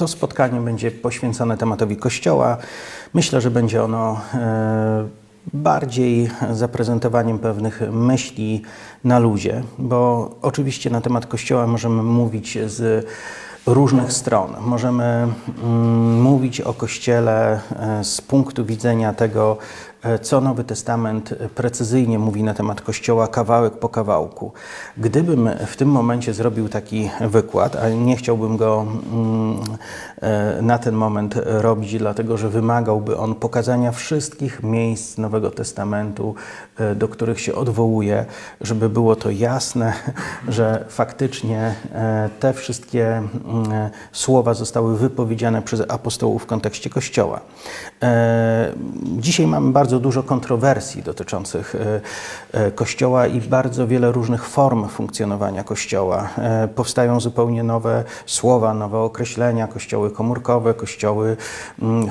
To spotkanie będzie poświęcone tematowi Kościoła. Myślę, że będzie ono bardziej zaprezentowaniem pewnych myśli na luzie, bo oczywiście na temat Kościoła możemy mówić z różnych stron. Możemy mówić o Kościele z punktu widzenia tego, co Nowy Testament precyzyjnie mówi na temat Kościoła, kawałek po kawałku. Gdybym w tym momencie zrobił taki wykład, a nie chciałbym go na ten moment robić, dlatego że wymagałby on pokazania wszystkich miejsc Nowego Testamentu, do których się odwołuje, żeby było to jasne, że faktycznie te wszystkie słowa zostały wypowiedziane przez apostołów w kontekście Kościoła. Dzisiaj mamy bardzo dużo kontrowersji dotyczących Kościoła i bardzo wiele różnych form funkcjonowania Kościoła. Powstają zupełnie nowe słowa, nowe określenia, kościoły komórkowe, kościoły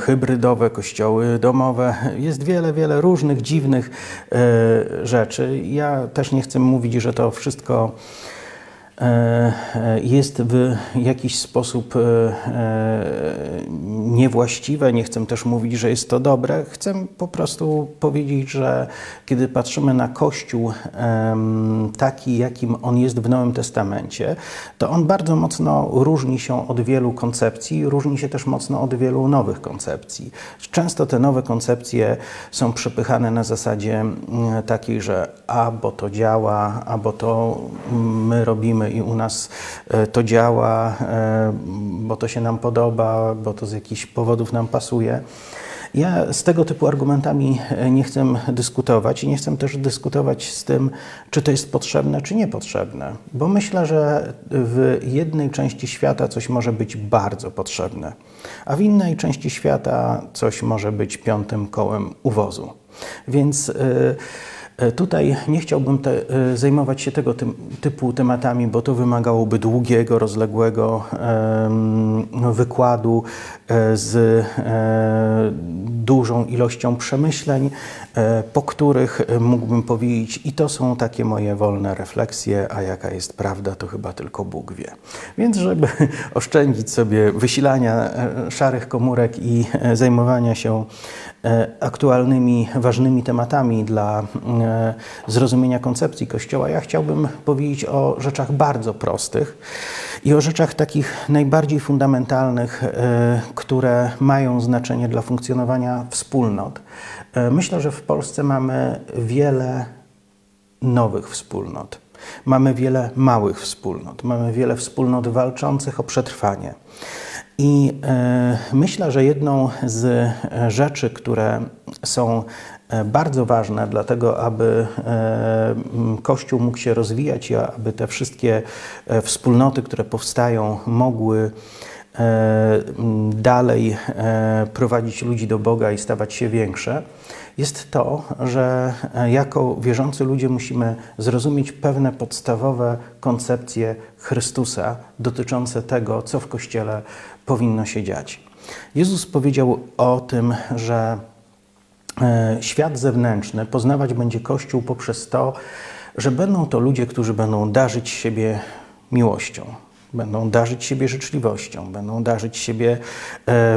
hybrydowe, kościoły domowe. Jest wiele różnych, dziwnych rzeczy. Ja też nie chcę mówić, że to wszystko jest w jakiś sposób niewłaściwe. Nie chcę też mówić, że jest to dobre. Chcę po prostu powiedzieć, że kiedy patrzymy na Kościół taki, jakim on jest w Nowym Testamencie, to on bardzo mocno różni się od wielu koncepcji, różni się też mocno od wielu nowych koncepcji. Często te nowe koncepcje są przepychane na zasadzie takiej, że bo to działa, bo to my robimy i u nas to działa, bo to się nam podoba, bo to z jakichś powodów nam pasuje. Ja z tego typu argumentami nie chcę dyskutować i nie chcę też dyskutować z tym, czy to jest potrzebne, czy niepotrzebne, bo myślę, że w jednej części świata coś może być bardzo potrzebne, a w innej części świata coś może być piątym kołem u wozu. Więc tutaj nie chciałbym zajmować się tego typu tematami, bo to wymagałoby długiego, rozległego wykładu z dużą ilością przemyśleń, po których mógłbym powiedzieć, i to są takie moje wolne refleksje, a jaka jest prawda, to chyba tylko Bóg wie. Więc żeby oszczędzić sobie wysilania szarych komórek i zajmowania się aktualnymi, ważnymi tematami dla zrozumienia koncepcji Kościoła, ja chciałbym powiedzieć o rzeczach bardzo prostych i o rzeczach takich najbardziej fundamentalnych, które mają znaczenie dla funkcjonowania wspólnot. Myślę, że w Polsce mamy wiele nowych wspólnot. Mamy wiele małych wspólnot. Mamy wiele wspólnot walczących o przetrwanie. I myślę, że jedną z rzeczy, które są bardzo ważne dla tego, aby Kościół mógł się rozwijać i aby te wszystkie wspólnoty, które powstają, mogły dalej prowadzić ludzi do Boga i stawać się większe, jest to, że jako wierzący ludzie musimy zrozumieć pewne podstawowe koncepcje Chrystusa dotyczące tego, co w Kościele powinno się dziać. Jezus powiedział o tym, że świat zewnętrzny poznawać będzie Kościół poprzez to, że będą to ludzie, którzy będą darzyć siebie miłością, będą darzyć siebie życzliwością, będą darzyć siebie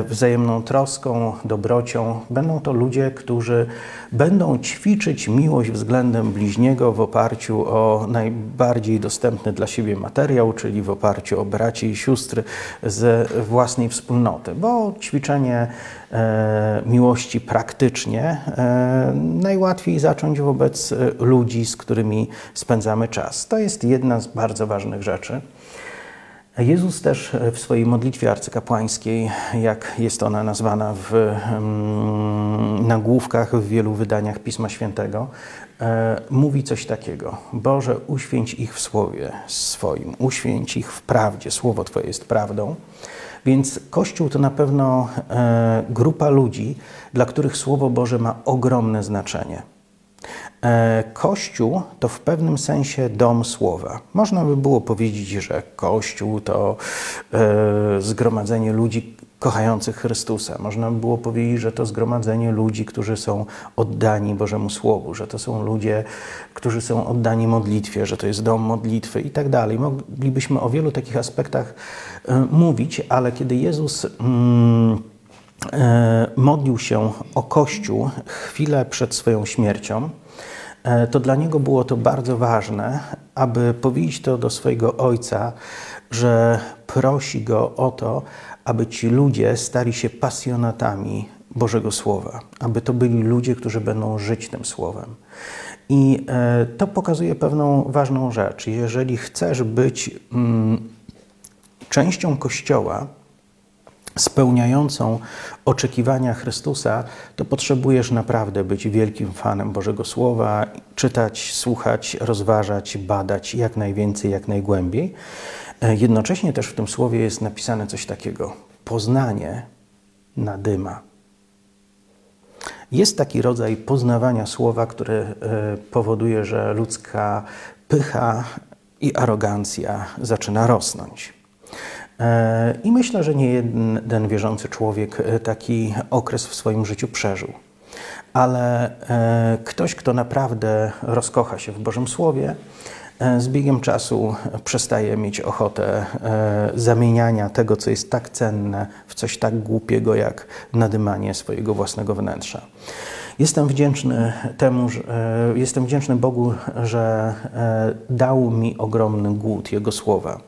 wzajemną troską, dobrocią. Będą to ludzie, którzy będą ćwiczyć miłość względem bliźniego w oparciu o najbardziej dostępny dla siebie materiał, czyli w oparciu o braci i sióstr z własnej wspólnoty, bo ćwiczenie miłości praktycznie najłatwiej zacząć wobec ludzi, z którymi spędzamy czas. To jest jedna z bardzo ważnych rzeczy. Jezus też w swojej modlitwie arcykapłańskiej, jak jest ona nazwana w nagłówkach w wielu wydaniach Pisma Świętego, mówi coś takiego: Boże, uświęć ich w słowie swoim, uświęć ich w prawdzie, słowo Twoje jest prawdą. Więc Kościół to na pewno grupa ludzi, dla których Słowo Boże ma ogromne znaczenie. Kościół to w pewnym sensie dom słowa. Można by było powiedzieć, że Kościół to zgromadzenie ludzi, kochających Chrystusa. Można by było powiedzieć, że to zgromadzenie ludzi, którzy są oddani Bożemu Słowu, że to są ludzie, którzy są oddani modlitwie, że to jest dom modlitwy i tak dalej. Moglibyśmy o wielu takich aspektach mówić, ale kiedy Jezus modlił się o Kościół chwilę przed swoją śmiercią, to dla Niego było to bardzo ważne, aby powiedzieć to do swojego Ojca, że prosi Go o to, aby ci ludzie stali się pasjonatami Bożego Słowa, aby to byli ludzie, którzy będą żyć tym Słowem. I to pokazuje pewną ważną rzecz. Jeżeli chcesz być częścią Kościoła spełniającą oczekiwania Chrystusa, to potrzebujesz naprawdę być wielkim fanem Bożego Słowa, czytać, słuchać, rozważać, badać jak najwięcej, jak najgłębiej. Jednocześnie też w tym słowie jest napisane coś takiego: poznanie nadyma. Jest taki rodzaj poznawania słowa, który powoduje, że ludzka pycha i arogancja zaczyna rosnąć. I myślę, że niejeden wierzący człowiek taki okres w swoim życiu przeżył. Ale ktoś, kto naprawdę rozkocha się w Bożym Słowie, z biegiem czasu przestaje mieć ochotę zamieniania tego, co jest tak cenne, w coś tak głupiego, jak nadymanie swojego własnego wnętrza. Jestem wdzięczny Bogu, że dał mi ogromny głód Jego Słowa.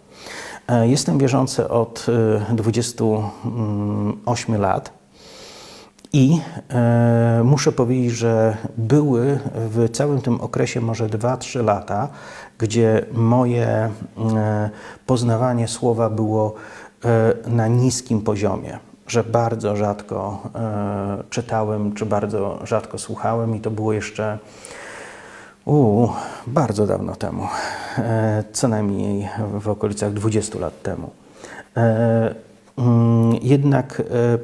Jestem wierzący od 28 lat i muszę powiedzieć, że były w całym tym okresie może 2-3 lata, gdzie moje poznawanie słowa było na niskim poziomie, że bardzo rzadko czytałem czy bardzo rzadko słuchałem i to było jeszcze bardzo dawno temu, co najmniej w okolicach 20 lat temu. Jednak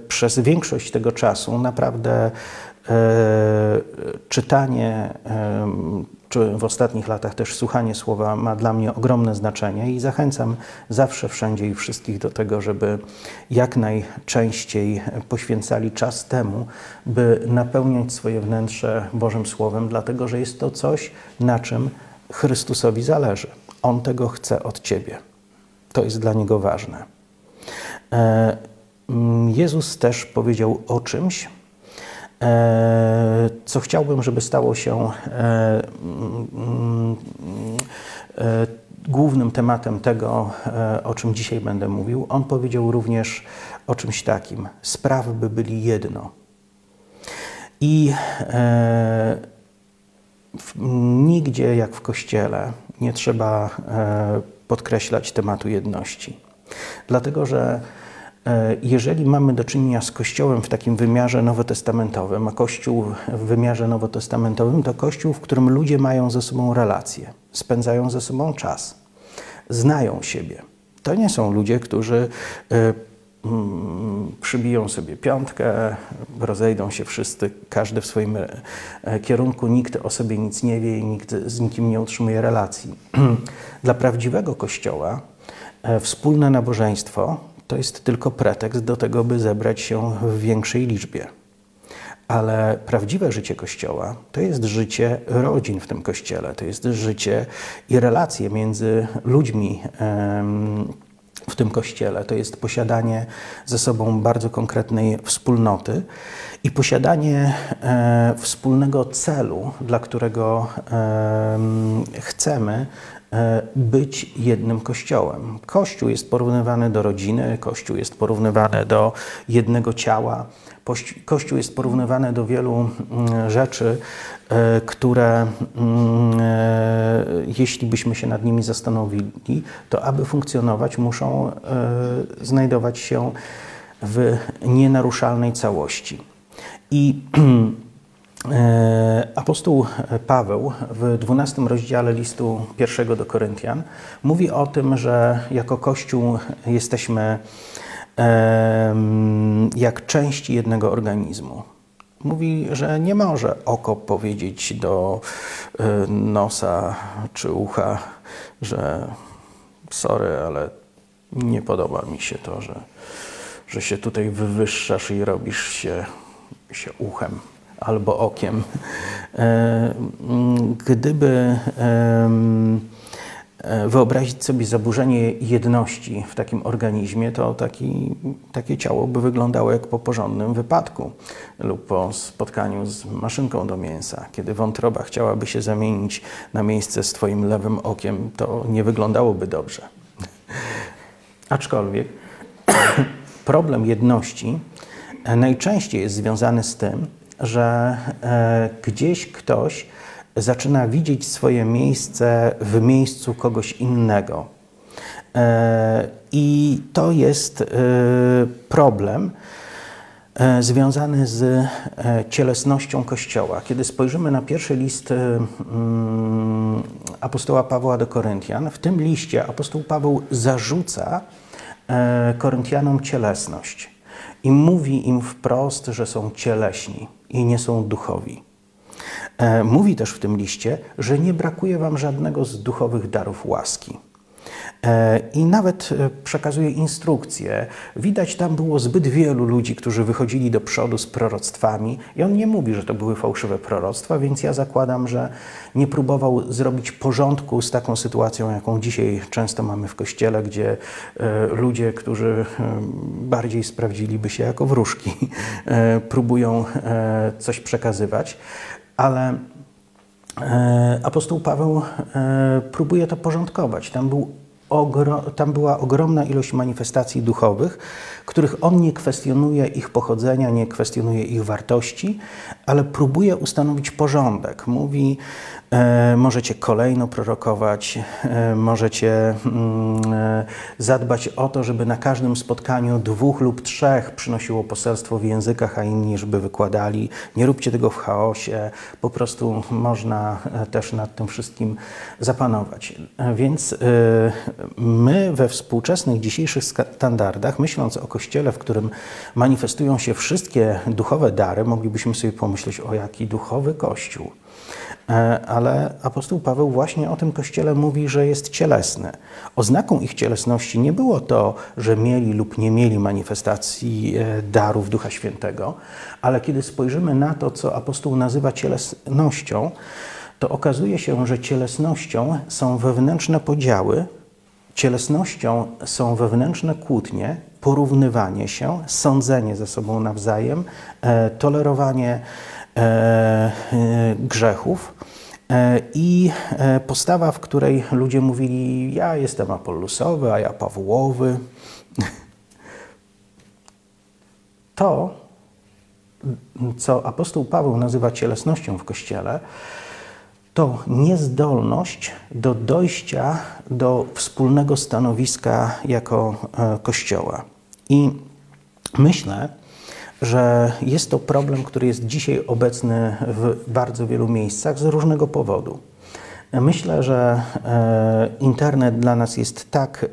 przez większość tego czasu naprawdę czytanie, czy w ostatnich latach też słuchanie słowa ma dla mnie ogromne znaczenie i zachęcam zawsze, wszędzie i wszystkich do tego, żeby jak najczęściej poświęcali czas temu, by napełniać swoje wnętrze Bożym Słowem, dlatego że jest to coś, na czym Chrystusowi zależy. On tego chce od ciebie. To jest dla Niego ważne. Jezus też powiedział o czymś, co chciałbym, żeby stało się głównym tematem tego, o czym dzisiaj będę mówił. On powiedział również o czymś takim: spraw, by byli jedno. I nigdzie jak w Kościele nie trzeba podkreślać tematu jedności. Dlatego, że jeżeli mamy do czynienia z Kościołem w takim wymiarze nowotestamentowym, a Kościół w wymiarze nowotestamentowym to Kościół, w którym ludzie mają ze sobą relacje, spędzają ze sobą czas, znają siebie. To nie są ludzie, którzy przybiją sobie piątkę, rozejdą się wszyscy, każdy w swoim kierunku, nikt o sobie nic nie wie i nikt z nikim nie utrzymuje relacji. Dla prawdziwego Kościoła wspólne nabożeństwo to jest tylko pretekst do tego, by zebrać się w większej liczbie. Ale prawdziwe życie Kościoła to jest życie rodzin w tym Kościele, to jest życie i relacje między ludźmi w tym Kościele. To jest posiadanie ze sobą bardzo konkretnej wspólnoty i posiadanie wspólnego celu, dla którego chcemy być jednym Kościołem. Kościół jest porównywany do rodziny, Kościół jest porównywany do jednego ciała, Kościół jest porównywany do wielu rzeczy, które jeśli byśmy się nad nimi zastanowili, to aby funkcjonować, muszą znajdować się w nienaruszalnej całości. I apostoł Paweł w 12 rozdziale listu pierwszego do Koryntian mówi o tym, że jako Kościół jesteśmy jak części jednego organizmu. Mówi, że nie może oko powiedzieć do nosa czy ucha, że sorry, ale nie podoba mi się to, że się tutaj wywyższasz i robisz się uchem albo okiem. Gdyby wyobrazić sobie zaburzenie jedności w takim organizmie, to takie ciało by wyglądało jak po porządnym wypadku lub po spotkaniu z maszynką do mięsa. Kiedy wątroba chciałaby się zamienić na miejsce z twoim lewym okiem, to nie wyglądałoby dobrze. Aczkolwiek problem jedności najczęściej jest związany z tym, że gdzieś ktoś zaczyna widzieć swoje miejsce w miejscu kogoś innego. I to jest problem związany z cielesnością Kościoła. Kiedy spojrzymy na pierwszy list apostoła Pawła do Koryntian, w tym liście apostoł Paweł zarzuca Koryntianom cielesność i mówi im wprost, że są cieleśni i nie są duchowi. Mówi też w tym liście, że nie brakuje wam żadnego z duchowych darów łaski. I nawet przekazuje instrukcje. Widać, tam było zbyt wielu ludzi, którzy wychodzili do przodu z proroctwami i on nie mówi, że to były fałszywe proroctwa, więc ja zakładam, że nie próbował zrobić porządku z taką sytuacją, jaką dzisiaj często mamy w Kościele, gdzie ludzie, którzy bardziej sprawdziliby się jako wróżki, próbują coś przekazywać. Ale apostoł Paweł próbuje to porządkować. Tam była ogromna ilość manifestacji duchowych, których on nie kwestionuje ich pochodzenia, nie kwestionuje ich wartości, ale próbuje ustanowić porządek. Mówi, możecie kolejno prorokować, możecie zadbać o to, żeby na każdym spotkaniu 2 lub 3 przynosiło poselstwo w językach, a inni żeby wykładali. Nie róbcie tego w chaosie, po prostu można też nad tym wszystkim zapanować. Więc my we współczesnych, dzisiejszych standardach, myśląc o Kościele, w którym manifestują się wszystkie duchowe dary, moglibyśmy sobie pomyśleć, o jaki duchowy Kościół. Ale apostoł Paweł właśnie o tym Kościele mówi, że jest cielesny. Oznaką ich cielesności nie było to, że mieli lub nie mieli manifestacji darów Ducha Świętego, ale kiedy spojrzymy na to, co apostoł nazywa cielesnością, to okazuje się, że cielesnością są wewnętrzne podziały, cielesnością są wewnętrzne kłótnie, porównywanie się, sądzenie ze sobą nawzajem, tolerowanie grzechów i postawa, w której ludzie mówili, ja jestem Apollusowy, a ja Pawłowy. To, co apostoł Paweł nazywa cielesnością w Kościele, to niezdolność do dojścia do wspólnego stanowiska jako Kościoła. I myślę, że jest to problem, który jest dzisiaj obecny w bardzo wielu miejscach z różnego powodu. Myślę, że internet dla nas jest tak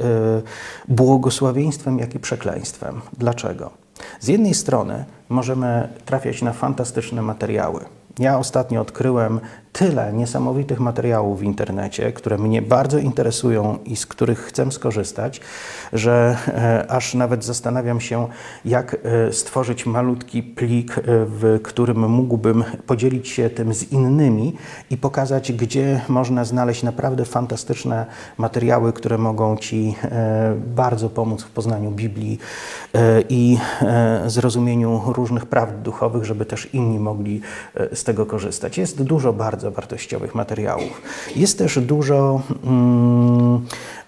błogosławieństwem, jak i przekleństwem. Dlaczego? Z jednej strony możemy trafiać na fantastyczne materiały. Ja ostatnio odkryłem tyle niesamowitych materiałów w internecie, które mnie bardzo interesują i z których chcę skorzystać, że aż nawet zastanawiam się, jak stworzyć malutki plik, w którym mógłbym podzielić się tym z innymi i pokazać, gdzie można znaleźć naprawdę fantastyczne materiały, które mogą ci bardzo pomóc w poznaniu Biblii i zrozumieniu różnych prawd duchowych, żeby też inni mogli z tego korzystać. Jest dużo bardzo wartościowych materiałów. Jest też dużo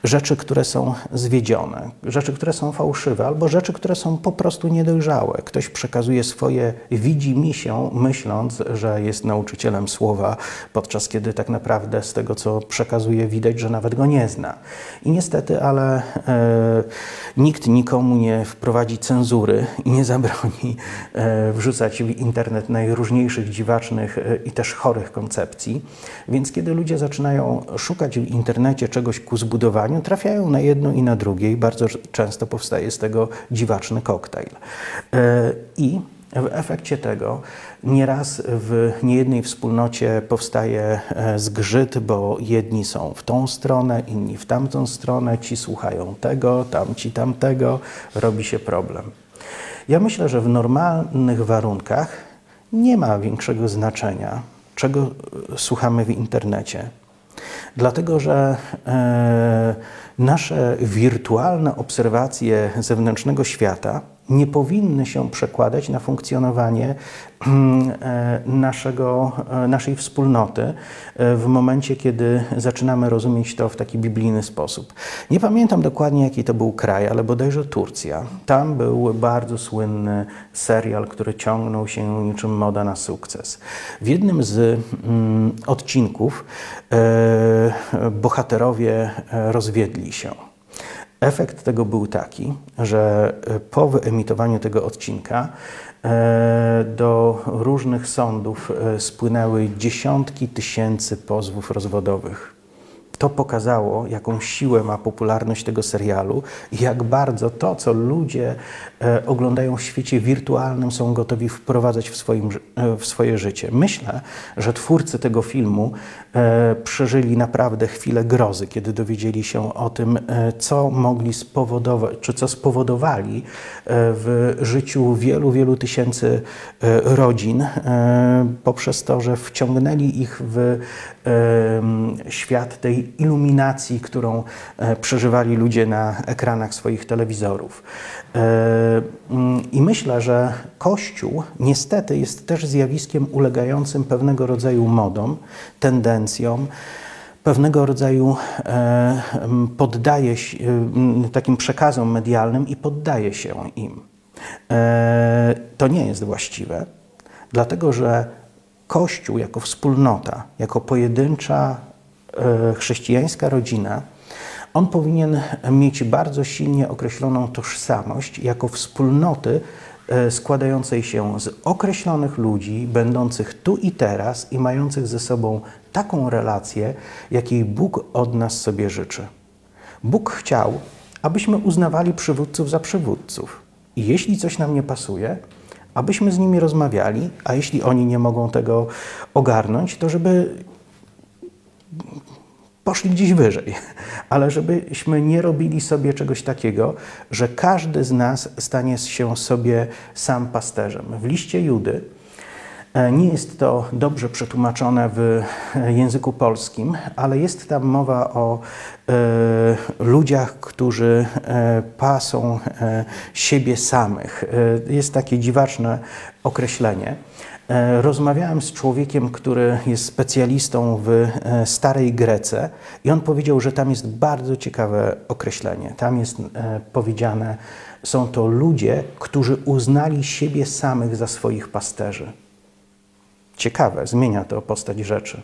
rzeczy, które są zwiedzione, rzeczy, które są fałszywe albo rzeczy, które są po prostu niedojrzałe. Ktoś przekazuje swoje widzimisię, myśląc, że jest nauczycielem słowa, podczas kiedy tak naprawdę z tego, co przekazuje, widać, że nawet go nie zna. I niestety, ale nikt nikomu nie wprowadzi cenzury i nie zabroni wrzucać w internet najróżniejszych dziwacznych i też chorych koncepcji. Więc kiedy ludzie zaczynają szukać w internecie czegoś ku zbudowaniu, trafiają na jedno i na drugie i bardzo często powstaje z tego dziwaczny koktajl. I W efekcie tego nieraz w niejednej wspólnocie powstaje zgrzyt, bo jedni są w tą stronę, inni w tamtą stronę, ci słuchają tego, tamci tamtego, robi się problem. Ja myślę, że w normalnych warunkach nie ma większego znaczenia, czego słuchamy w internecie. Dlatego, że nasze wirtualne obserwacje zewnętrznego świata nie powinny się przekładać na funkcjonowanie naszej wspólnoty w momencie, kiedy zaczynamy rozumieć to w taki biblijny sposób. Nie pamiętam dokładnie, jaki to był kraj, ale bodajże Turcja. Tam był bardzo słynny serial, który ciągnął się niczym moda na sukces. W jednym z odcinków bohaterowie rozwiedli się. Efekt tego był taki, że po wyemitowaniu tego odcinka do różnych sądów spłynęły dziesiątki tysięcy pozwów rozwodowych. To pokazało, jaką siłę ma popularność tego serialu i jak bardzo to, co ludzie oglądają w świecie wirtualnym, są gotowi wprowadzać w swoje życie. Myślę, że twórcy tego filmu przeżyli naprawdę chwilę grozy, kiedy dowiedzieli się o tym, co mogli spowodować, czy co spowodowali w życiu wielu, wielu tysięcy rodzin poprzez to, że wciągnęli ich w świat tej iluminacji, którą przeżywali ludzie na ekranach swoich telewizorów. I myślę, że Kościół niestety jest też zjawiskiem ulegającym pewnego rodzaju modom, tendencjom, pewnego rodzaju poddaje się takim przekazom medialnym i poddaje się im. To nie jest właściwe, dlatego że Kościół jako wspólnota, jako pojedyncza chrześcijańska rodzina, on powinien mieć bardzo silnie określoną tożsamość jako wspólnoty składającej się z określonych ludzi, będących tu i teraz i mających ze sobą taką relację, jakiej Bóg od nas sobie życzy. Bóg chciał, abyśmy uznawali przywódców za przywódców. I jeśli coś nam nie pasuje, abyśmy z nimi rozmawiali, a jeśli oni nie mogą tego ogarnąć, to żeby poszli gdzieś wyżej, ale żebyśmy nie robili sobie czegoś takiego, że każdy z nas stanie się sobie sam pasterzem. W liście Judy nie jest to dobrze przetłumaczone w języku polskim, ale jest tam mowa o ludziach, którzy pasą siebie samych. Jest takie dziwaczne określenie. Rozmawiałem z człowiekiem, który jest specjalistą w Starej Grece i on powiedział, że tam jest bardzo ciekawe określenie. Tam jest powiedziane, są to ludzie, którzy uznali siebie samych za swoich pasterzy. Ciekawe, zmienia to postać rzeczy.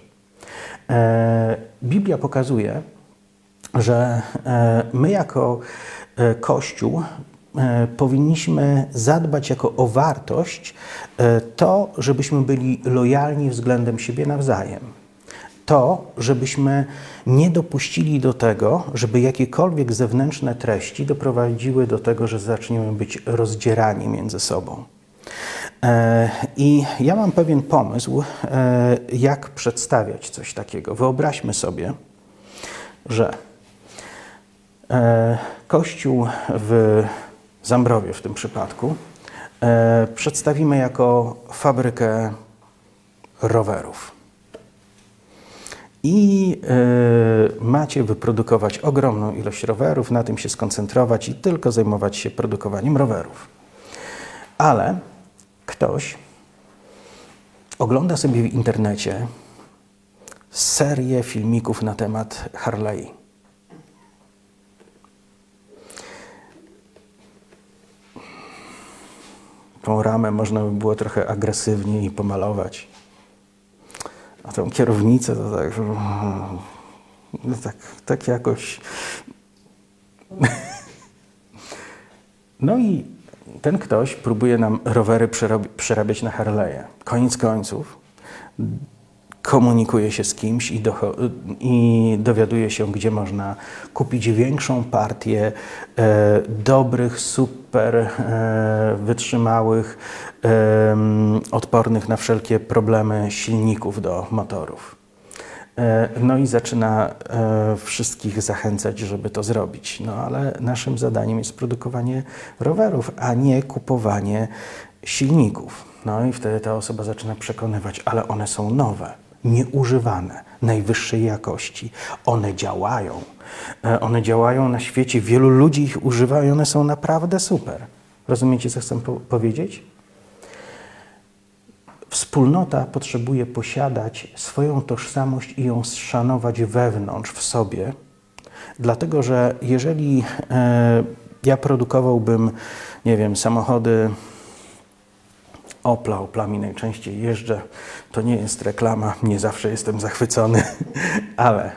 Biblia pokazuje, że my jako Kościół powinniśmy zadbać jako o wartość to, żebyśmy byli lojalni względem siebie nawzajem. To, żebyśmy nie dopuścili do tego, żeby jakiekolwiek zewnętrzne treści doprowadziły do tego, że zaczniemy być rozdzierani między sobą. I ja mam pewien pomysł, jak przedstawiać coś takiego. Wyobraźmy sobie, że Kościół w Zambrowie w tym przypadku przedstawimy jako fabrykę rowerów. I macie wyprodukować ogromną ilość rowerów, na tym się skoncentrować i tylko zajmować się produkowaniem rowerów. Ale ktoś ogląda sobie w internecie serię filmików na temat Harley. Tą ramę można by było trochę agresywniej pomalować. A tą kierownicę to tak, no tak jakoś. No i ten ktoś próbuje nam rowery przerabiać na Harley'e. Koniec końców komunikuje się z kimś i dowiaduje się, gdzie można kupić większą partię dobrych, super wytrzymałych, odpornych na wszelkie problemy silników do motorów. No i zaczyna wszystkich zachęcać, żeby to zrobić. No ale naszym zadaniem jest produkowanie rowerów, a nie kupowanie silników. No i wtedy ta osoba zaczyna przekonywać, ale one są nowe, nieużywane, najwyższej jakości. One działają. One działają na świecie, wielu ludzi ich używa i one są naprawdę super. Rozumiecie, co chcę powiedzieć? Wspólnota potrzebuje posiadać swoją tożsamość i ją szanować wewnątrz, w sobie. Dlatego, że jeżeli ja produkowałbym, nie wiem, samochody Opla, Oplami najczęściej jeżdżę, to nie jest reklama, nie zawsze jestem zachwycony, ale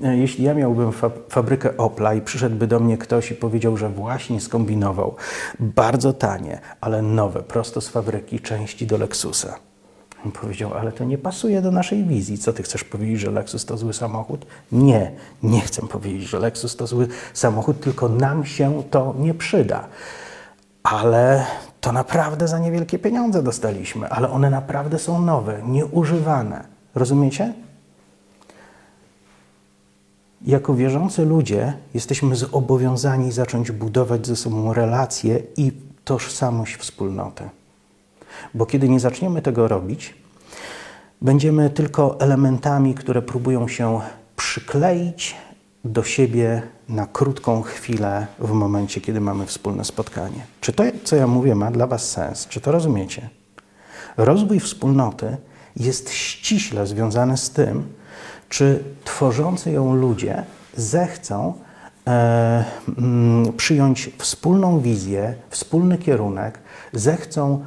jeśli ja miałbym fabrykę Opla i przyszedłby do mnie ktoś i powiedział, że właśnie skombinował bardzo tanie, ale nowe, prosto z fabryki części do Lexusa. On powiedział, ale to nie pasuje do naszej wizji. Co ty chcesz powiedzieć, że Lexus to zły samochód? Nie, nie chcę powiedzieć, że Lexus to zły samochód, tylko nam się to nie przyda. Ale to naprawdę za niewielkie pieniądze dostaliśmy, ale one naprawdę są nowe, nieużywane. Rozumiecie? Jako wierzący ludzie jesteśmy zobowiązani zacząć budować ze sobą relacje i tożsamość wspólnoty. Bo kiedy nie zaczniemy tego robić, będziemy tylko elementami, które próbują się przykleić do siebie na krótką chwilę w momencie, kiedy mamy wspólne spotkanie. Czy to, co ja mówię, ma dla was sens? Czy to rozumiecie? Rozwój wspólnoty jest ściśle związany z tym, czy tworzący ją ludzie zechcą przyjąć wspólną wizję, wspólny kierunek, zechcą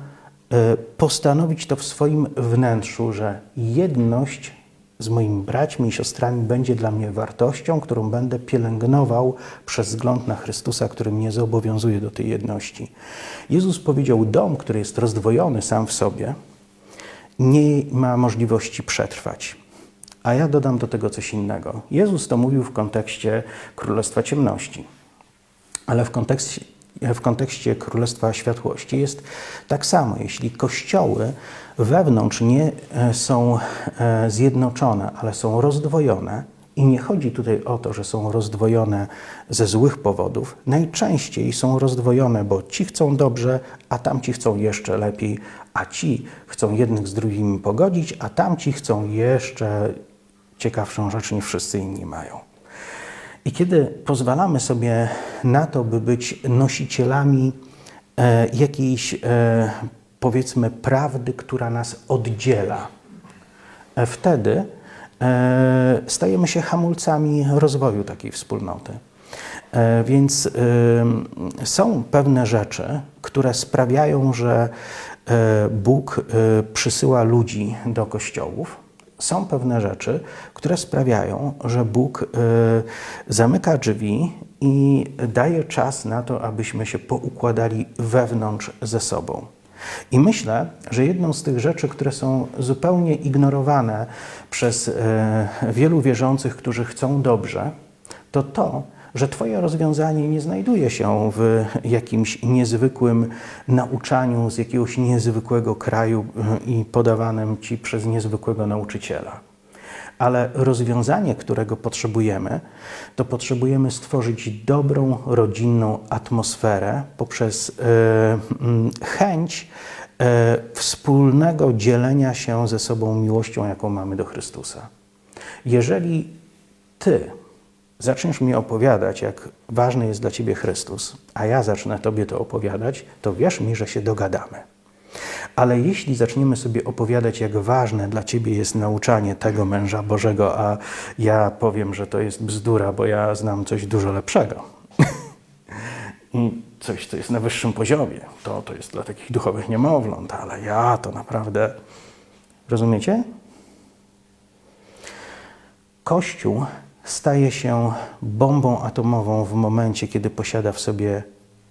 postanowić to w swoim wnętrzu, że jedność z moimi braćmi i siostrami będzie dla mnie wartością, którą będę pielęgnował przez wzgląd na Chrystusa, który mnie zobowiązuje do tej jedności. Jezus powiedział, dom, który jest rozdwojony sam w sobie, nie ma możliwości przetrwać. A ja dodam do tego coś innego. Jezus to mówił w kontekście Królestwa Ciemności, ale w kontekście Królestwa Światłości jest tak samo. Jeśli kościoły wewnątrz nie są zjednoczone, ale są rozdwojone i nie chodzi tutaj o to, że są rozdwojone ze złych powodów, najczęściej są rozdwojone, bo ci chcą dobrze, a tamci chcą jeszcze lepiej, a ci chcą jednych z drugimi pogodzić, a tamci chcą jeszcze ciekawszą rzecz niż wszyscy inni mają. I kiedy pozwalamy sobie na to, by być nosicielami jakiejś, powiedzmy, prawdy, która nas oddziela, wtedy stajemy się hamulcami rozwoju takiej wspólnoty. Więc są pewne rzeczy, które sprawiają, że Bóg przysyła ludzi do kościołów. Są pewne rzeczy, które sprawiają, że Bóg zamyka drzwi i daje czas na to, abyśmy się poukładali wewnątrz ze sobą. I myślę, że jedną z tych rzeczy, które są zupełnie ignorowane przez wielu wierzących, którzy chcą dobrze, to to, że twoje rozwiązanie nie znajduje się w jakimś niezwykłym nauczaniu z jakiegoś niezwykłego kraju i podawanym ci przez niezwykłego nauczyciela. Ale rozwiązanie, którego potrzebujemy, to potrzebujemy stworzyć dobrą, rodzinną atmosferę poprzez chęć wspólnego dzielenia się ze sobą miłością, jaką mamy do Chrystusa. Jeżeli ty zaczniesz mi opowiadać, jak ważny jest dla ciebie Chrystus, a ja zacznę tobie to opowiadać, to wierz mi, że się dogadamy. Ale jeśli zaczniemy sobie opowiadać, jak ważne dla ciebie jest nauczanie tego męża Bożego, a ja powiem, że to jest bzdura, bo ja znam coś dużo lepszego i coś, co jest na wyższym poziomie, to jest dla takich duchowych niemowląt, ale ja to naprawdę... Rozumiecie? Kościół staje się bombą atomową w momencie, kiedy posiada w sobie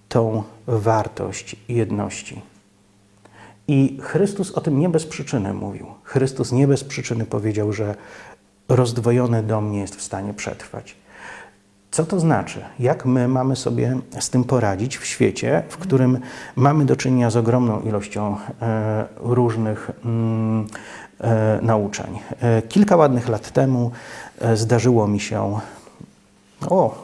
tą wartość jedności. I Chrystus o tym nie bez przyczyny mówił. Chrystus nie bez przyczyny powiedział, że rozdwojony dom nie jest w stanie przetrwać. Co to znaczy? Jak my mamy sobie z tym poradzić w świecie, w którym mamy do czynienia z ogromną ilością różnych nauczeń? Kilka ładnych lat temu zdarzyło mi się,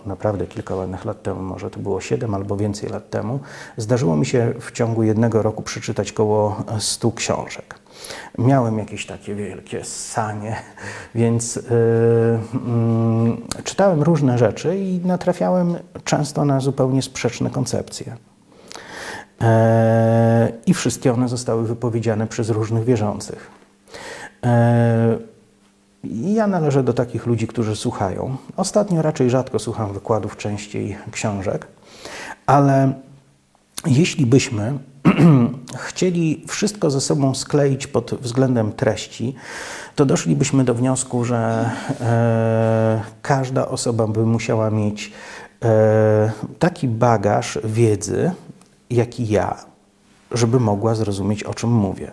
naprawdę kilka ładnych lat temu, może to było 7 albo więcej lat temu, zdarzyło mi się w ciągu jednego roku przeczytać około 100 książek. Miałem jakieś takie wielkie ssanie, więc czytałem różne rzeczy i natrafiałem często na zupełnie sprzeczne koncepcje. I wszystkie one zostały wypowiedziane przez różnych wierzących. Ja należę do takich ludzi, którzy słuchają. Ostatnio raczej rzadko słucham wykładów, częściej książek, ale jeśli byśmy chcieli wszystko ze sobą skleić pod względem treści, to doszlibyśmy do wniosku, że każda osoba by musiała mieć taki bagaż wiedzy, jaki ja, żeby mogła zrozumieć, o czym mówię.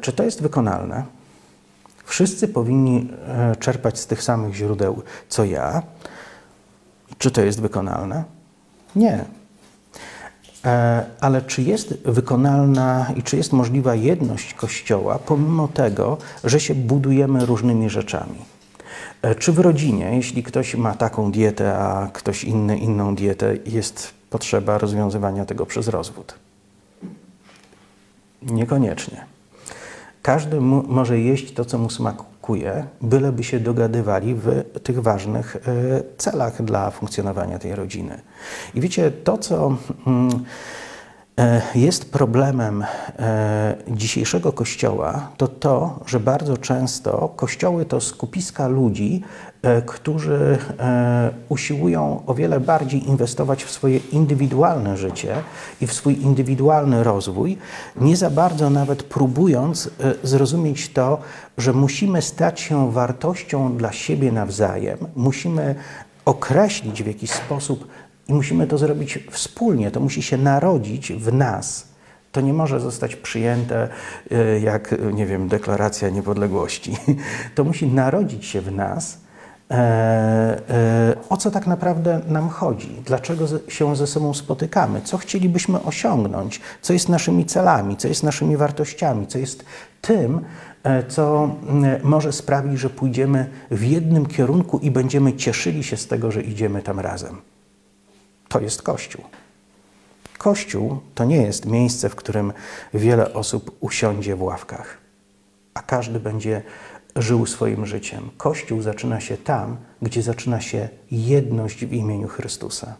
Czy to jest wykonalne? Wszyscy powinni czerpać z tych samych źródeł, co ja. Czy to jest wykonalne? Nie. Ale czy jest wykonalna i czy jest możliwa jedność Kościoła, pomimo tego, że się budujemy różnymi rzeczami? Czy w rodzinie, jeśli ktoś ma taką dietę, a ktoś inny inną dietę, jest potrzeba rozwiązywania tego przez rozwód? Niekoniecznie. Każdy może jeść to, co mu smakuje, byleby się dogadywali w tych ważnych celach dla funkcjonowania tej rodziny. I wiecie, to, co jest problemem dzisiejszego Kościoła, to to, że bardzo często kościoły to skupiska ludzi, którzy usiłują o wiele bardziej inwestować w swoje indywidualne życie i w swój indywidualny rozwój, nie za bardzo nawet próbując zrozumieć to, że musimy stać się wartością dla siebie nawzajem, musimy określić w jakiś sposób i musimy to zrobić wspólnie, to musi się narodzić w nas. To nie może zostać przyjęte jak, nie wiem, deklaracja niepodległości. To musi narodzić się w nas. O co tak naprawdę nam chodzi? Dlaczego się ze sobą spotykamy? Co chcielibyśmy osiągnąć? Co jest naszymi celami? Co jest naszymi wartościami? Co jest tym, co może sprawić, że pójdziemy w jednym kierunku i będziemy cieszyli się z tego, że idziemy tam razem? To jest Kościół. Kościół to nie jest miejsce, w którym wiele osób usiądzie w ławkach, a każdy będzie żył swoim życiem. Kościół zaczyna się tam, gdzie zaczyna się jedność w imieniu Chrystusa.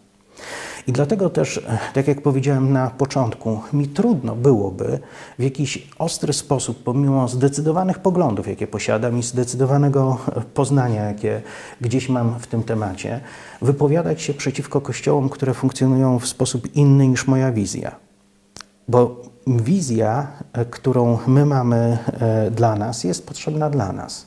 I dlatego też, tak jak powiedziałem na początku, mi trudno byłoby w jakiś ostry sposób, pomimo zdecydowanych poglądów, jakie posiadam i zdecydowanego poznania, jakie gdzieś mam w tym temacie, wypowiadać się przeciwko kościołom, które funkcjonują w sposób inny niż moja wizja. Bo wizja, którą my mamy dla nas, jest potrzebna dla nas.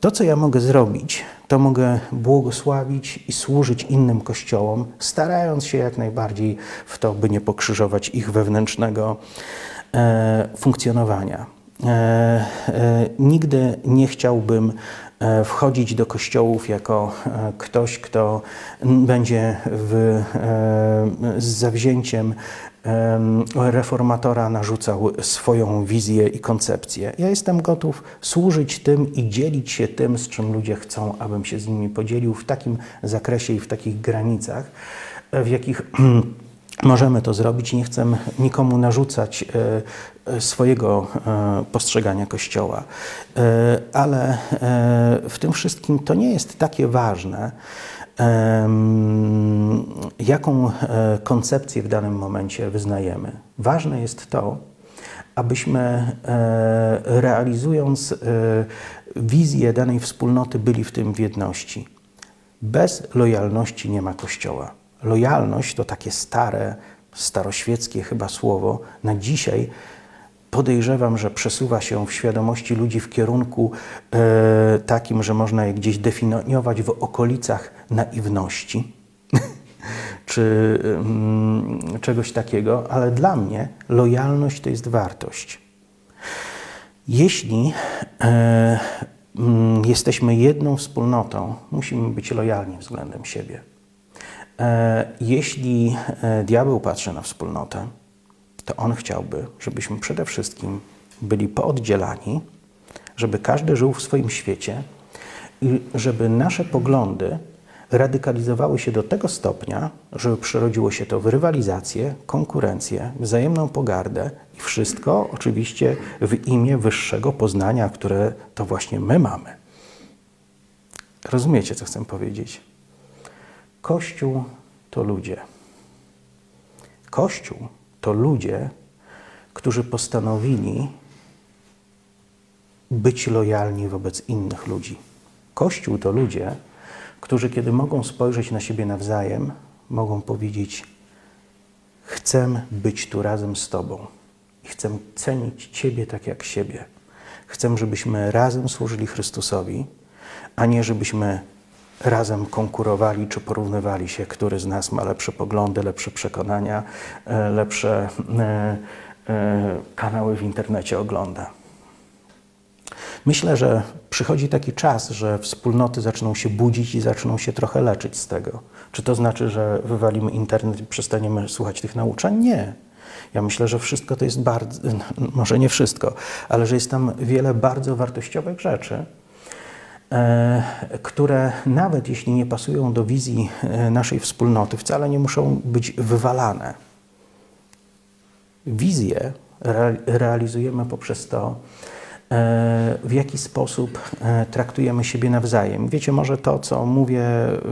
To, co ja mogę zrobić, to mogę błogosławić i służyć innym kościołom, starając się jak najbardziej w to, by nie pokrzyżować ich wewnętrznego funkcjonowania. Nigdy nie chciałbym wchodzić do kościołów jako ktoś, kto będzie z zawzięciem reformatora narzucał swoją wizję i koncepcję. Ja jestem gotów służyć tym i dzielić się tym, z czym ludzie chcą, abym się z nimi podzielił w takim zakresie i w takich granicach, w jakich możemy to zrobić. Nie chcę nikomu narzucać swojego postrzegania Kościoła. Ale w tym wszystkim to nie jest takie ważne, jaką koncepcję w danym momencie wyznajemy. Ważne jest to, abyśmy realizując wizję danej wspólnoty byli w tym w jedności. Bez lojalności nie ma Kościoła. Lojalność to takie staroświeckie chyba słowo. Na dzisiaj podejrzewam, że przesuwa się w świadomości ludzi w kierunku takim, że można je gdzieś definiować w okolicach naiwności. czy czegoś takiego, ale dla mnie lojalność to jest wartość. Jeśli jesteśmy jedną wspólnotą, musimy być lojalni względem siebie. Jeśli diabeł patrzy na wspólnotę, to on chciałby, żebyśmy przede wszystkim byli pooddzielani, żeby każdy żył w swoim świecie i żeby nasze poglądy radykalizowały się do tego stopnia, żeby przerodziło się to w rywalizację, konkurencję, wzajemną pogardę i wszystko oczywiście w imię wyższego poznania, które to właśnie my mamy. Rozumiecie, co chcę powiedzieć? Kościół to ludzie. Kościół to ludzie, którzy postanowili być lojalni wobec innych ludzi. Kościół to ludzie, którzy kiedy mogą spojrzeć na siebie nawzajem, mogą powiedzieć: chcę być tu razem z Tobą i chcę cenić Ciebie tak jak siebie. Chcę, żebyśmy razem służyli Chrystusowi, a nie żebyśmy razem konkurowali czy porównywali się, który z nas ma lepsze poglądy, lepsze przekonania, lepsze kanały w internecie ogląda. Myślę, że przychodzi taki czas, że wspólnoty zaczną się budzić i zaczną się trochę leczyć z tego. Czy to znaczy, że wywalimy internet i przestaniemy słuchać tych nauczań? Nie. Ja myślę, że wszystko to jest bardzo, może nie wszystko, ale że jest tam wiele bardzo wartościowych rzeczy, które nawet jeśli nie pasują do wizji naszej wspólnoty, wcale nie muszą być wywalane. Wizję realizujemy poprzez to, w jaki sposób traktujemy siebie nawzajem. Wiecie, może to, co mówię,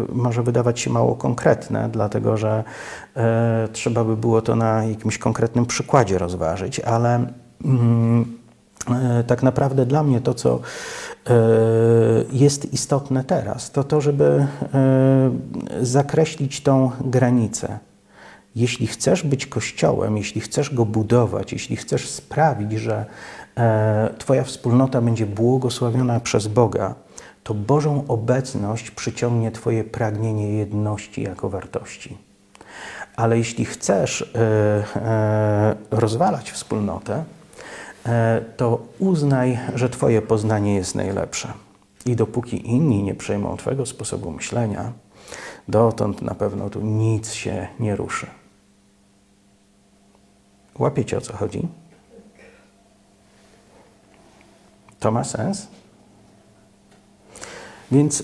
może wydawać się mało konkretne, dlatego że trzeba by było to na jakimś konkretnym przykładzie rozważyć, ale tak naprawdę dla mnie to, co jest istotne teraz, to to, żeby zakreślić tą granicę. Jeśli chcesz być Kościołem, jeśli chcesz go budować, jeśli chcesz sprawić, że Twoja wspólnota będzie błogosławiona przez Boga, to Bożą obecność przyciągnie Twoje pragnienie jedności jako wartości. Ale jeśli chcesz rozwalać wspólnotę, to uznaj, że Twoje poznanie jest najlepsze. I dopóki inni nie przejmą Twojego sposobu myślenia, dotąd na pewno tu nic się nie ruszy. Łapiecie, o co chodzi? To ma sens? Więc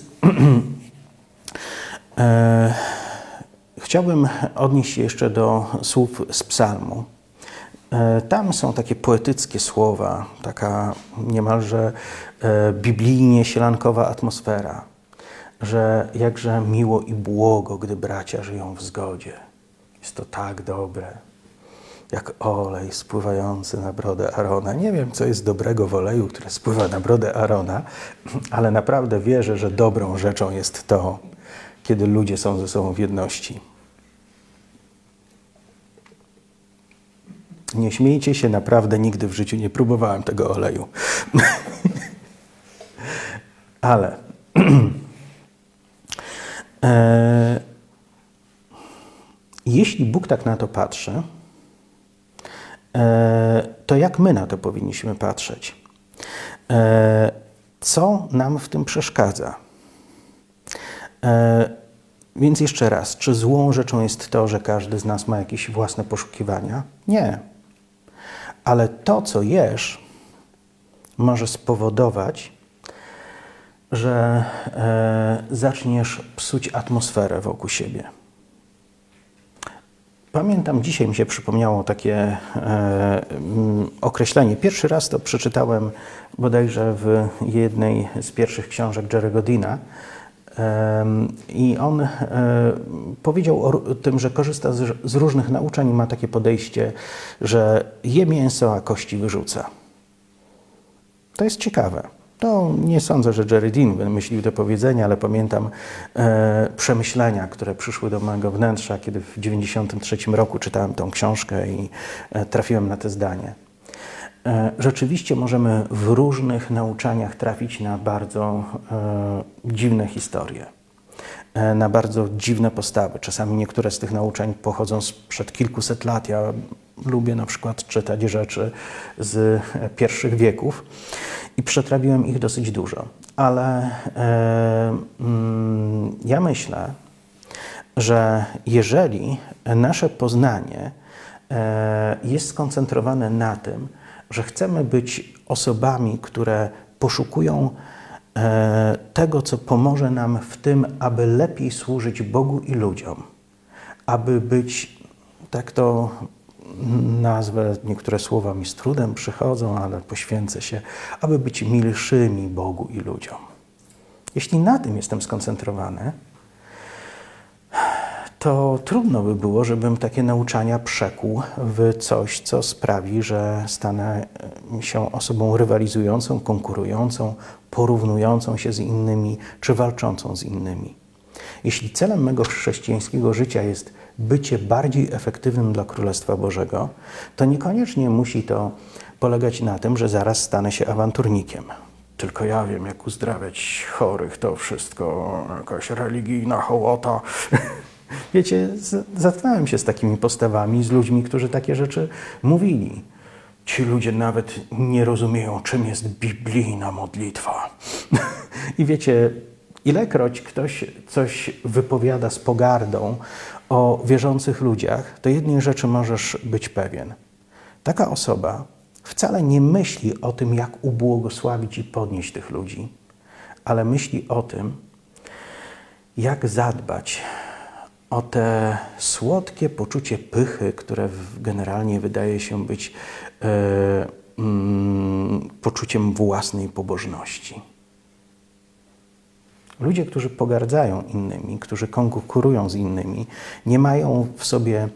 chciałbym odnieść się jeszcze do słów z psalmu. Tam są takie poetyckie słowa, taka niemalże biblijnie sielankowa atmosfera, że jakże miło i błogo, gdy bracia żyją w zgodzie. Jest to tak dobre, jak olej spływający na brodę Arona. Nie wiem, co jest dobrego w oleju, który spływa na brodę Arona, ale naprawdę wierzę, że dobrą rzeczą jest to, kiedy ludzie są ze sobą w jedności. Nie śmiejcie się, naprawdę nigdy w życiu nie próbowałem tego oleju. Ale jeśli Bóg tak na to patrzy, to jak my na to powinniśmy patrzeć? Co nam w tym przeszkadza? Więc jeszcze raz, czy złą rzeczą jest to, że każdy z nas ma jakieś własne poszukiwania? Nie. Ale to, co jesz, może spowodować, że zaczniesz psuć atmosferę wokół siebie. Pamiętam, dzisiaj mi się przypomniało takie określenie. Pierwszy raz to przeczytałem bodajże w jednej z pierwszych książek Jerry'ego Deana. I on powiedział o tym, że korzysta z różnych nauczeń i ma takie podejście, że je mięso, a kości wyrzuca. To jest ciekawe. To nie sądzę, że Jerry Dean wymyślił to powiedzenie, ale pamiętam przemyślenia, które przyszły do mojego wnętrza, kiedy w 1993 roku czytałem tą książkę i trafiłem na to zdanie. Rzeczywiście możemy w różnych nauczaniach trafić na bardzo dziwne historie. na bardzo dziwne postawy. Czasami niektóre z tych nauczeń pochodzą sprzed kilkuset lat. Ja lubię na przykład czytać rzeczy z pierwszych wieków i przetrawiłem ich dosyć dużo. Ale ja myślę, że jeżeli nasze poznanie jest skoncentrowane na tym, że chcemy być osobami, które poszukują tego, co pomoże nam w tym, aby lepiej służyć Bogu i ludziom, aby być, tak to nazwę, niektóre słowa mi z trudem przychodzą, ale poświęcę się, aby być milszymi Bogu i ludziom. Jeśli na tym jestem skoncentrowany, to trudno by było, żebym takie nauczania przekuł w coś, co sprawi, że stanę się osobą rywalizującą, konkurującą, porównującą się z innymi, czy walczącą z innymi. Jeśli celem mego chrześcijańskiego życia jest bycie bardziej efektywnym dla Królestwa Bożego, to niekoniecznie musi to polegać na tym, że zaraz stanę się awanturnikiem. Tylko ja wiem, jak uzdrawiać chorych, to wszystko jakaś religijna hołota. Wiecie, zatknąłem się z takimi postawami, z ludźmi, którzy takie rzeczy mówili. Ci ludzie nawet nie rozumieją, czym jest biblijna modlitwa. I wiecie, ilekroć ktoś coś wypowiada z pogardą o wierzących ludziach, to jednej rzeczy możesz być pewien. Taka osoba wcale nie myśli o tym, jak ubłogosławić i podnieść tych ludzi, ale myśli o tym, jak zadbać o te słodkie poczucie pychy, które generalnie wydaje się być poczuciem własnej pobożności. Ludzie, którzy pogardzają innymi, którzy konkurują z innymi, nie mają w sobie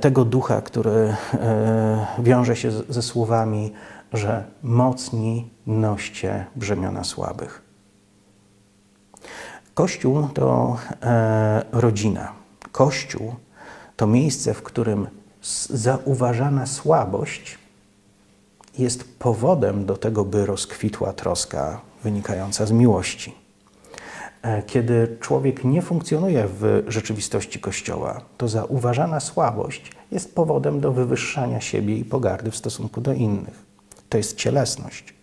tego ducha, który wiąże się ze słowami, że mocni noście brzemiona słabych. Kościół to rodzina. Kościół to miejsce, w którym zauważana słabość jest powodem do tego, by rozkwitła troska wynikająca z miłości. Kiedy człowiek nie funkcjonuje w rzeczywistości Kościoła, to zauważana słabość jest powodem do wywyższania siebie i pogardy w stosunku do innych. To jest cielesność.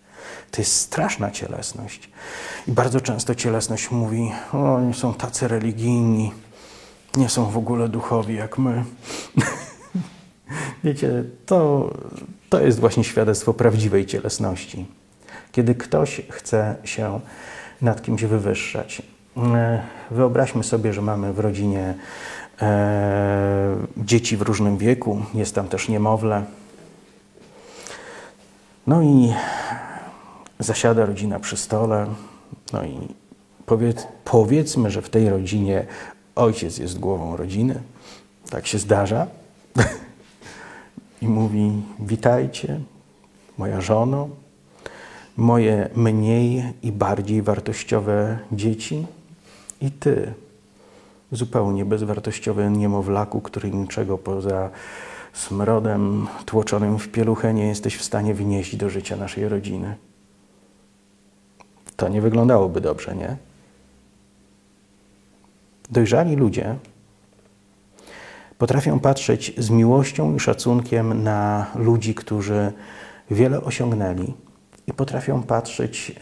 To jest straszna cielesność. I bardzo często cielesność mówi, o, oni są tacy religijni, nie są w ogóle duchowi jak my. Wiecie, to jest właśnie świadectwo prawdziwej cielesności. Kiedy ktoś chce się nad kimś wywyższać. Wyobraźmy sobie, że mamy w rodzinie dzieci w różnym wieku, jest tam też niemowlę. No i zasiada rodzina przy stole, no i powiedzmy, że w tej rodzinie ojciec jest głową rodziny, tak się zdarza, i mówi, witajcie, moja żono, moje mniej i bardziej wartościowe dzieci i ty, zupełnie bezwartościowy niemowlaku, który niczego poza smrodem tłoczonym w pieluchę nie jesteś w stanie wnieść do życia naszej rodziny. To nie wyglądałoby dobrze, nie? Dojrzali ludzie potrafią patrzeć z miłością i szacunkiem na ludzi, którzy wiele osiągnęli, i potrafią patrzeć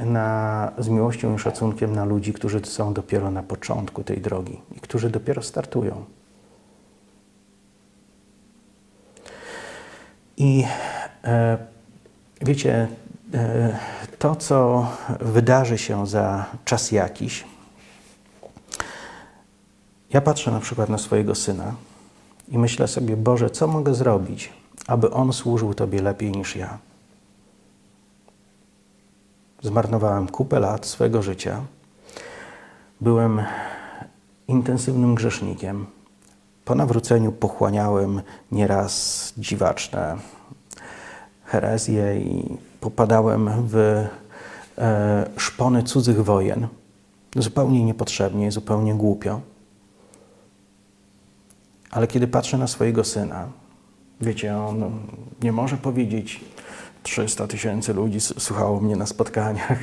z miłością i szacunkiem na ludzi, którzy są dopiero na początku tej drogi i którzy dopiero startują. I wiecie, to, co wydarzy się za czas jakiś. Ja patrzę na przykład na swojego syna i myślę sobie, Boże, co mogę zrobić, aby on służył Tobie lepiej niż ja? Zmarnowałem kupę lat swojego życia. Byłem intensywnym grzesznikiem. Po nawróceniu pochłaniałem nieraz dziwaczne herezje i popadałem w szpony cudzych wojen. Zupełnie niepotrzebnie, zupełnie głupio. Ale kiedy patrzę na swojego syna, wiecie, on nie może powiedzieć 300 tysięcy ludzi słuchało mnie na spotkaniach.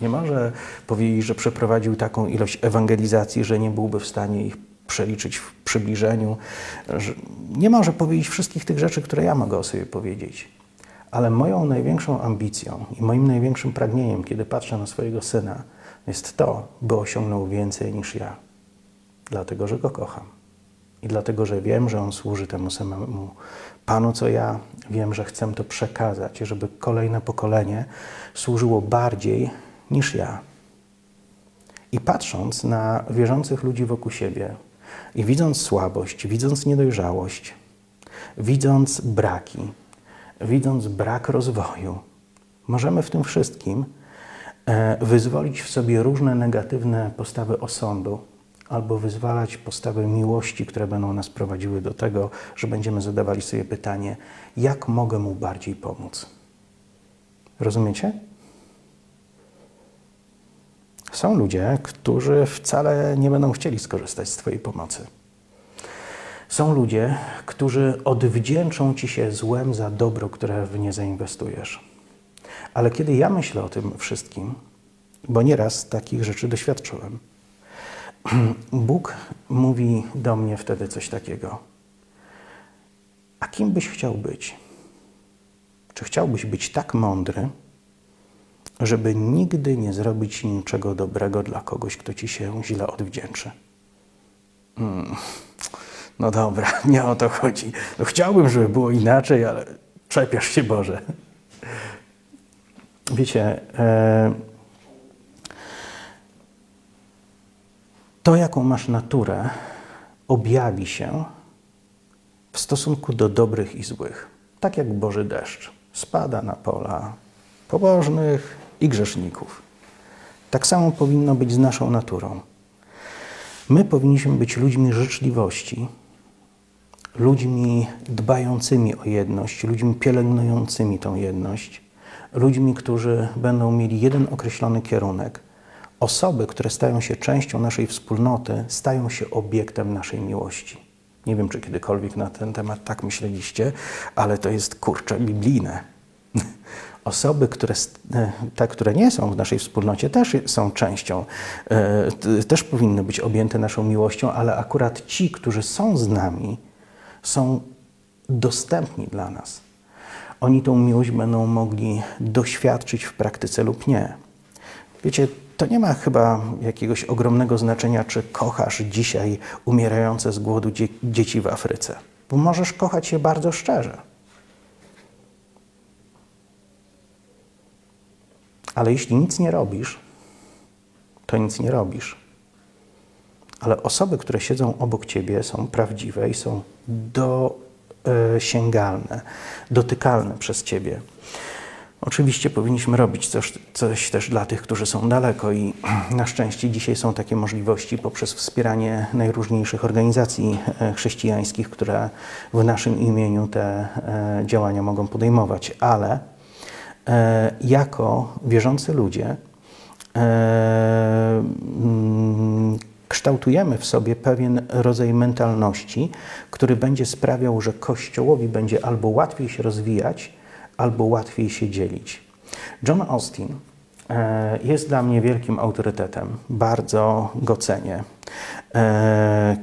niemalże powiedzieć, że przeprowadził taką ilość ewangelizacji, że nie byłby w stanie ich przeliczyć w przybliżeniu. Nie może powiedzieć wszystkich tych rzeczy, które ja mogę o sobie powiedzieć. Ale moją największą ambicją i moim największym pragnieniem, kiedy patrzę na swojego syna, jest to, by osiągnął więcej niż ja. Dlatego, że go kocham. I dlatego, że wiem, że on służy temu samemu Panu, co ja. Wiem, że chcę to przekazać, żeby kolejne pokolenie służyło bardziej niż ja. I patrząc na wierzących ludzi wokół siebie i widząc słabość, widząc niedojrzałość, widząc braki, widząc brak rozwoju, możemy w tym wszystkim wyzwolić w sobie różne negatywne postawy osądu albo wyzwalać postawy miłości, które będą nas prowadziły do tego, że będziemy zadawali sobie pytanie, jak mogę mu bardziej pomóc? Rozumiecie? Są ludzie, którzy wcale nie będą chcieli skorzystać z twojej pomocy. Są ludzie, którzy odwdzięczą ci się złem za dobro, które w nie zainwestujesz. Ale kiedy ja myślę o tym wszystkim, bo nieraz takich rzeczy doświadczyłem, Bóg mówi do mnie wtedy coś takiego. A kim byś chciał być? Czy chciałbyś być tak mądry, żeby nigdy nie zrobić niczego dobrego dla kogoś, kto ci się źle odwdzięczy? No dobra, nie o to chodzi. No chciałbym, żeby było inaczej, ale czepiasz się, Boże. Wiecie, to, jaką masz naturę, objawi się w stosunku do dobrych i złych. Tak jak Boży deszcz spada na pola pobożnych i grzeszników. Tak samo powinno być z naszą naturą. My powinniśmy być ludźmi życzliwości, ludźmi dbającymi o jedność, ludźmi pielęgnującymi tą jedność, ludźmi, którzy będą mieli jeden określony kierunek. Osoby, które stają się częścią naszej wspólnoty, stają się obiektem naszej miłości. Nie wiem, czy kiedykolwiek na ten temat tak myśleliście, ale to jest, kurczę, biblijne. Osoby, które nie są w naszej wspólnocie, też są częścią, też powinny być objęte naszą miłością, ale akurat ci, którzy są z nami, są dostępni dla nas. Oni tą miłość będą mogli doświadczyć w praktyce lub nie. Wiecie, to nie ma chyba jakiegoś ogromnego znaczenia, czy kochasz dzisiaj umierające z głodu dzieci w Afryce, bo możesz kochać je bardzo szczerze. Ale jeśli nic nie robisz, to nic nie robisz. Ale osoby, które siedzą obok ciebie, są prawdziwe i są dosięgalne, dotykalne przez ciebie. Oczywiście powinniśmy robić coś też dla tych, którzy są daleko i na szczęście dzisiaj są takie możliwości poprzez wspieranie najróżniejszych organizacji chrześcijańskich, które w naszym imieniu te działania mogą podejmować, ale jako wierzący ludzie kształtujemy w sobie pewien rodzaj mentalności, który będzie sprawiał, że Kościołowi będzie albo łatwiej się rozwijać, albo łatwiej się dzielić. John Austin jest dla mnie wielkim autorytetem. Bardzo go cenię.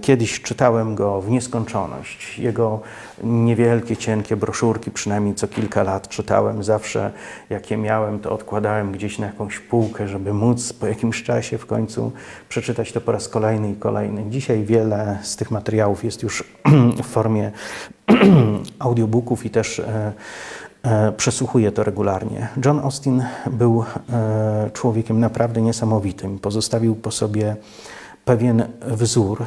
Kiedyś czytałem go w nieskończoność. Jego niewielkie, cienkie broszurki, przynajmniej co kilka lat czytałem. Zawsze jakie miałem, to odkładałem gdzieś na jakąś półkę, żeby móc po jakimś czasie w końcu przeczytać to po raz kolejny i kolejny. Dzisiaj wiele z tych materiałów jest już w formie audiobooków i też przesłuchuję to regularnie. John Austin był człowiekiem naprawdę niesamowitym. Pozostawił po sobie pewien wzór.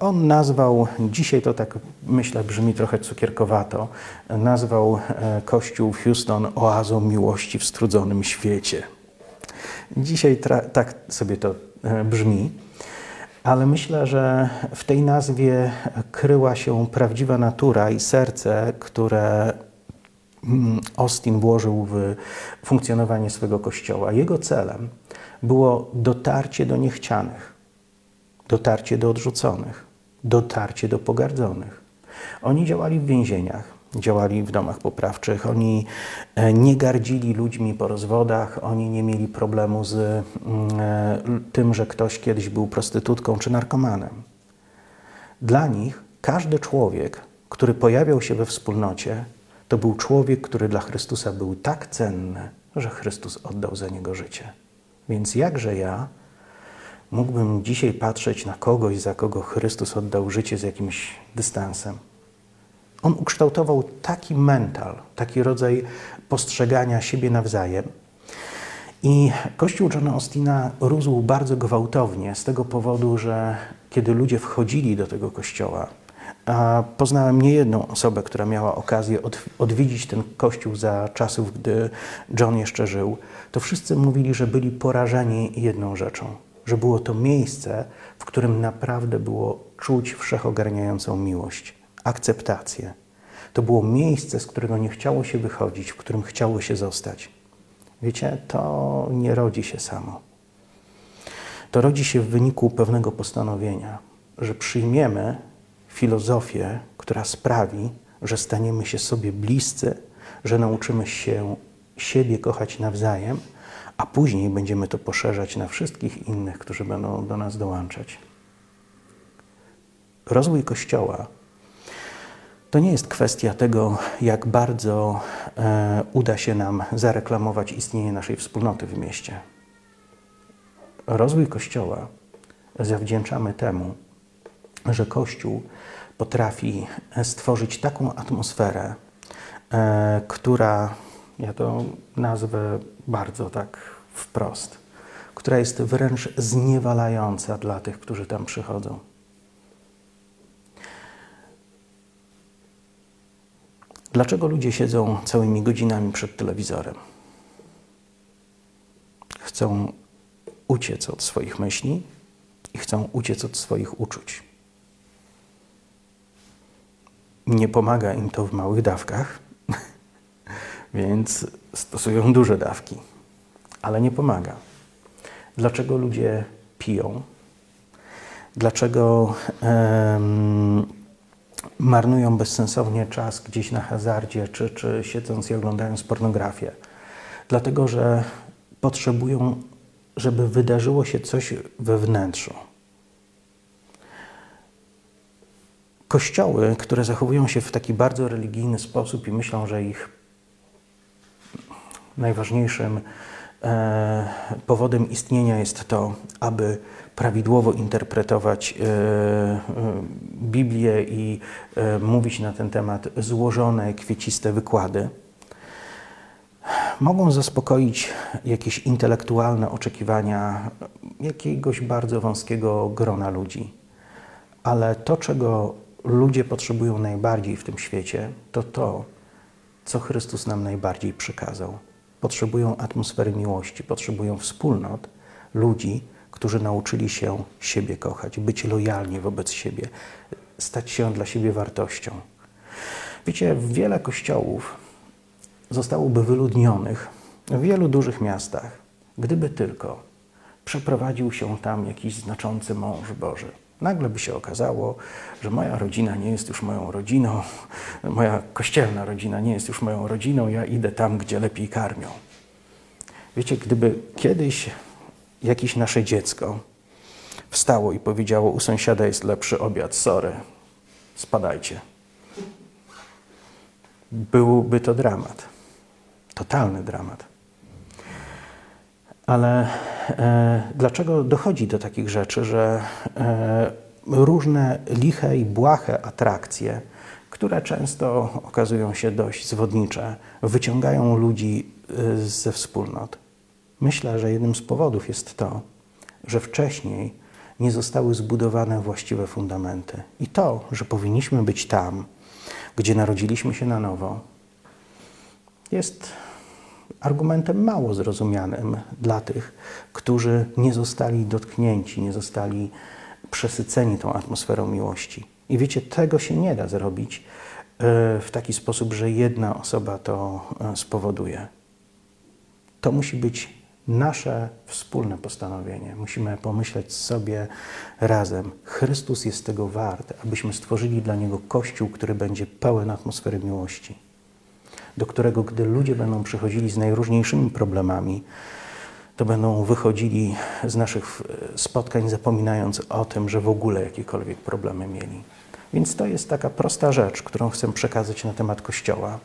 On nazwał, dzisiaj to tak myślę brzmi trochę cukierkowato, nazwał kościół w Houston oazą miłości w strudzonym świecie. Dzisiaj tak sobie to brzmi. Ale myślę, że w tej nazwie kryła się prawdziwa natura i serce, które Austin włożył w funkcjonowanie swojego kościoła. Jego celem było dotarcie do niechcianych, dotarcie do odrzuconych, dotarcie do pogardzonych. Oni działali w więzieniach, działali w domach poprawczych. Oni nie gardzili ludźmi po rozwodach, oni nie mieli problemu z tym, że ktoś kiedyś był prostytutką czy narkomanem. Dla nich każdy człowiek, który pojawiał się we wspólnocie, to był człowiek, który dla Chrystusa był tak cenny, że Chrystus oddał za niego życie. Więc jakże ja mógłbym dzisiaj patrzeć na kogoś, za kogo Chrystus oddał życie, z jakimś dystansem? On ukształtował taki mental, taki rodzaj postrzegania siebie nawzajem. I Kościół Johna Austina rósł bardzo gwałtownie z tego powodu, że kiedy ludzie wchodzili do tego kościoła, a poznałem niejedną osobę, która miała okazję odwiedzić ten kościół za czasów, gdy John jeszcze żył, to wszyscy mówili, że byli porażeni jedną rzeczą, że było to miejsce, w którym naprawdę było czuć wszechogarniającą miłość, akceptację. To było miejsce, z którego nie chciało się wychodzić, w którym chciało się zostać. Wiecie, to nie rodzi się samo. To rodzi się w wyniku pewnego postanowienia, że przyjmiemy filozofię, która sprawi, że staniemy się sobie bliscy, że nauczymy się siebie kochać nawzajem, a później będziemy to poszerzać na wszystkich innych, którzy będą do nas dołączać. Rozwój Kościoła to nie jest kwestia tego, jak bardzo uda się nam zareklamować istnienie naszej wspólnoty w mieście. Rozwój Kościoła zawdzięczamy temu, że Kościół potrafi stworzyć taką atmosferę, która, ja to nazwę bardzo tak wprost, która jest wręcz zniewalająca dla tych, którzy tam przychodzą. Dlaczego ludzie siedzą całymi godzinami przed telewizorem? Chcą uciec od swoich myśli i chcą uciec od swoich uczuć. Nie pomaga im to w małych dawkach, więc stosują duże dawki, ale nie pomaga. Dlaczego ludzie piją? Dlaczego marnują bezsensownie czas gdzieś na hazardzie, czy siedząc i oglądając pornografię? Dlatego, że potrzebują, żeby wydarzyło się coś we wnętrzu. Kościoły, które zachowują się w taki bardzo religijny sposób i myślą, że ich najważniejszym powodem istnienia jest to, aby prawidłowo interpretować Biblię i mówić na ten temat złożone, kwieciste wykłady, mogą zaspokoić jakieś intelektualne oczekiwania jakiegoś bardzo wąskiego grona ludzi. Ale to, czego ludzie potrzebują najbardziej w tym świecie, to to, co Chrystus nam najbardziej przykazał. Potrzebują atmosfery miłości, potrzebują wspólnot, ludzi, którzy nauczyli się siebie kochać, być lojalni wobec siebie, stać się dla siebie wartością. Wiecie, wiele kościołów zostałoby wyludnionych w wielu dużych miastach, gdyby tylko przeprowadził się tam jakiś znaczący mąż Boży. Nagle by się okazało, że moja rodzina nie jest już moją rodziną, moja kościelna rodzina nie jest już moją rodziną, ja idę tam, gdzie lepiej karmią. Wiecie, gdyby kiedyś jakieś nasze dziecko wstało i powiedziało: u sąsiada jest lepszy obiad, sorry, spadajcie. Byłby to dramat, totalny dramat. Ale dlaczego dochodzi do takich rzeczy, że różne liche i błahe atrakcje, które często okazują się dość zwodnicze, wyciągają ludzi ze wspólnot? Myślę, że jednym z powodów jest to, że wcześniej nie zostały zbudowane właściwe fundamenty. I to, że powinniśmy być tam, gdzie narodziliśmy się na nowo, jest argumentem mało zrozumianym dla tych, którzy nie zostali dotknięci, nie zostali przesyceni tą atmosferą miłości. I wiecie, tego się nie da zrobić w taki sposób, że jedna osoba to spowoduje. To musi być nasze wspólne postanowienie. Musimy pomyśleć sobie razem. Chrystus jest tego wart, abyśmy stworzyli dla Niego Kościół, który będzie pełen atmosfery miłości, do którego, gdy ludzie będą przychodzili z najróżniejszymi problemami, to będą wychodzili z naszych spotkań, zapominając o tym, że w ogóle jakiekolwiek problemy mieli. Więc to jest taka prosta rzecz, którą chcę przekazać na temat Kościoła.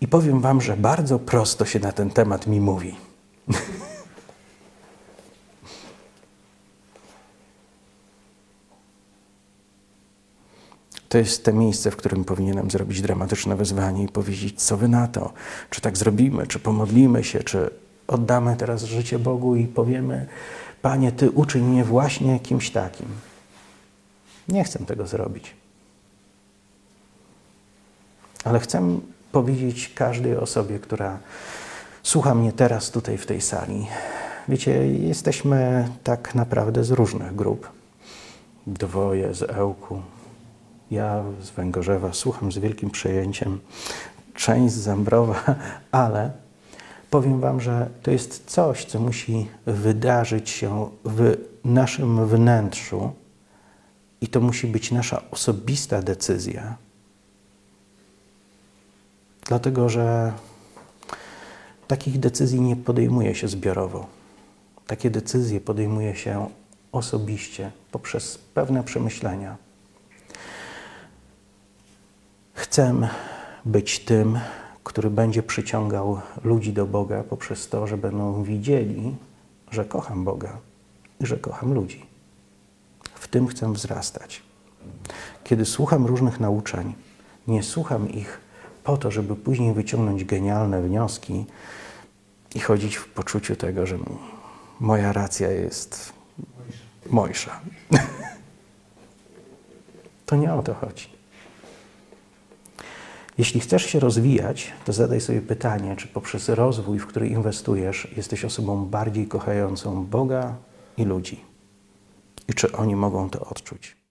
I powiem Wam, że bardzo prosto się na ten temat mi mówi. To jest to miejsce, w którym powinienem zrobić dramatyczne wezwanie i powiedzieć, co Wy na to? Czy tak zrobimy, czy pomodlimy się, czy oddamy teraz życie Bogu i powiemy, Panie, Ty uczyń mnie właśnie kimś takim. Nie chcę tego zrobić. Ale chcę powiedzieć każdej osobie, która słucha mnie teraz tutaj w tej sali. Wiecie, jesteśmy tak naprawdę z różnych grup. Dwoje z Ełku, ja z Węgorzewa, słucham z wielkim przejęciem, część z Zambrowa, ale powiem Wam, że to jest coś, co musi wydarzyć się w naszym wnętrzu i to musi być nasza osobista decyzja. Dlatego, że takich decyzji nie podejmuje się zbiorowo. Takie decyzje podejmuje się osobiście, poprzez pewne przemyślenia. Chcę być tym, który będzie przyciągał ludzi do Boga poprzez to, że będą widzieli, że kocham Boga i że kocham ludzi. W tym chcę wzrastać. Kiedy słucham różnych nauczeń, nie słucham ich po to, żeby później wyciągnąć genialne wnioski i chodzić w poczuciu tego, że moja racja jest mojsza. To nie o to chodzi. Jeśli chcesz się rozwijać, to zadaj sobie pytanie, czy poprzez rozwój, w który inwestujesz, jesteś osobą bardziej kochającą Boga i ludzi. I czy oni mogą to odczuć.